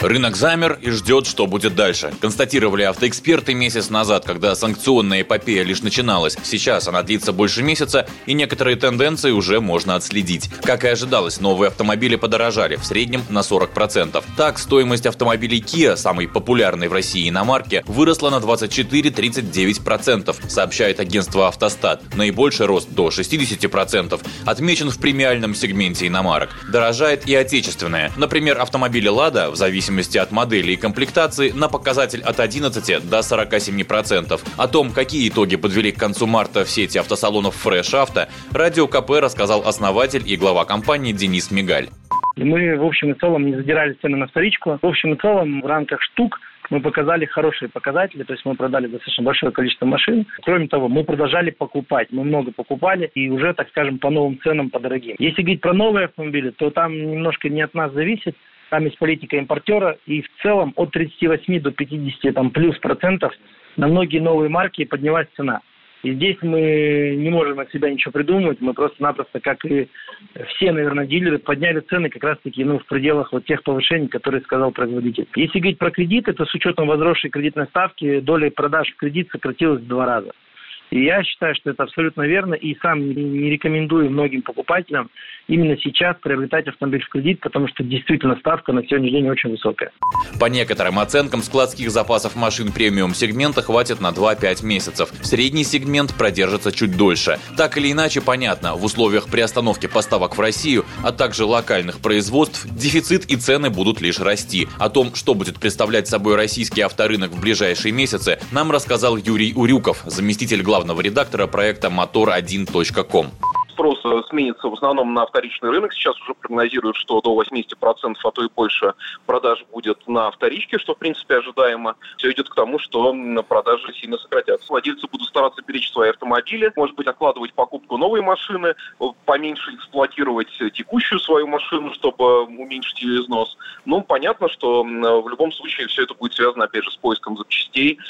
Рынок замер и ждет, что будет дальше. Констатировали автоэксперты месяц назад, когда санкционная эпопея лишь начиналась. Сейчас она длится больше месяца, и некоторые тенденции уже можно отследить. Как и ожидалось, новые автомобили подорожали, в среднем на 40%. Так, стоимость автомобилей Kia, самой популярной в России иномарки, выросла на 24-39%, сообщает агентство «Автостат». Наибольший рост до 60% отмечен в премиальном сегменте иномарок. Дорожает и отечественное. Например, автомобили Lada, в зависимости от модели и комплектации, на показатель от 11 до 47%. О том, какие итоги подвели к концу марта в сети автосалонов «Фрэш-Авто», Радио КП рассказал основатель и глава компании Денис Мигаль. Мы, в общем и целом, не задирали цены на вторичку. В общем и целом, в рамках штук мы показали хорошие показатели, то есть мы продали достаточно большое количество машин. Кроме того, мы продолжали покупать, мы много покупали и уже, так скажем, по новым ценам, по дорогим. Если говорить про новые автомобили, то там немножко не от нас зависит. Там есть политика импортера, и в целом от 38 до 50 плюс процентов на многие новые марки поднялась цена. И здесь мы не можем от себя ничего придумывать, мы просто-напросто, как и все, наверное, дилеры, подняли цены как раз-таки в пределах вот тех повышений, которые сказал производитель. Если говорить про кредиты, то с учетом возросшей кредитной ставки доля продаж в кредит сократилась в 2 раза. И я считаю, что это абсолютно верно, и сам не рекомендую многим покупателям именно сейчас приобретать автомобиль в кредит, потому что действительно ставка на сегодняшний день очень высокая. По некоторым оценкам, складских запасов машин премиум-сегмента хватит на 2-5 месяцев. Средний сегмент продержится чуть дольше. Так или иначе, понятно, в условиях приостановки поставок в Россию, а также локальных производств, дефицит и цены будут лишь расти. О том, что будет представлять собой российский авторынок в ближайшие месяцы, нам рассказал Юрий Урюков, заместитель главного редактора проекта Motor1.com. Спрос сменится в основном на вторичный рынок. Сейчас уже прогнозируют, что до 80%, а то и больше, продаж будет на вторичке, что, в принципе, ожидаемо. Все идет к тому, что продажи сильно сократятся. Владельцы будут стараться беречь свои автомобили, может быть, откладывать покупку новой машины, поменьше эксплуатировать текущую свою машину, чтобы уменьшить ее износ. Ну, понятно, что в любом случае все это будет связано, опять же, с поиском запчастей.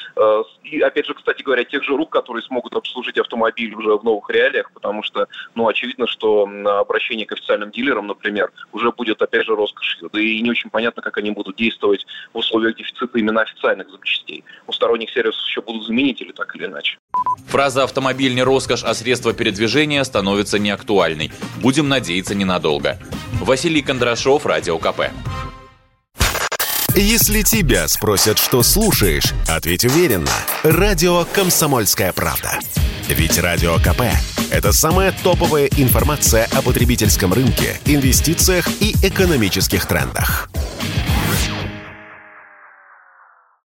И, опять же, кстати говоря, тех же рук, которые смогут обслужить автомобиль уже в новых реалиях, потому что очевидно, что обращение к официальным дилерам, например, уже будет, опять же, роскошью. Да и не очень понятно, как они будут действовать в условиях дефицита именно официальных запчастей. У сторонних сервисов еще будут заменители, так или иначе. Фраза «автомобиль не роскошь, а средство передвижения» становится неактуальной. Будем надеяться, ненадолго. Василий Кондрашов, Радио КП. Если тебя спросят, что слушаешь, ответь уверенно. Радио «Комсомольская правда». Ведь Радио КП – это самая топовая информация о потребительском рынке, инвестициях и экономических трендах.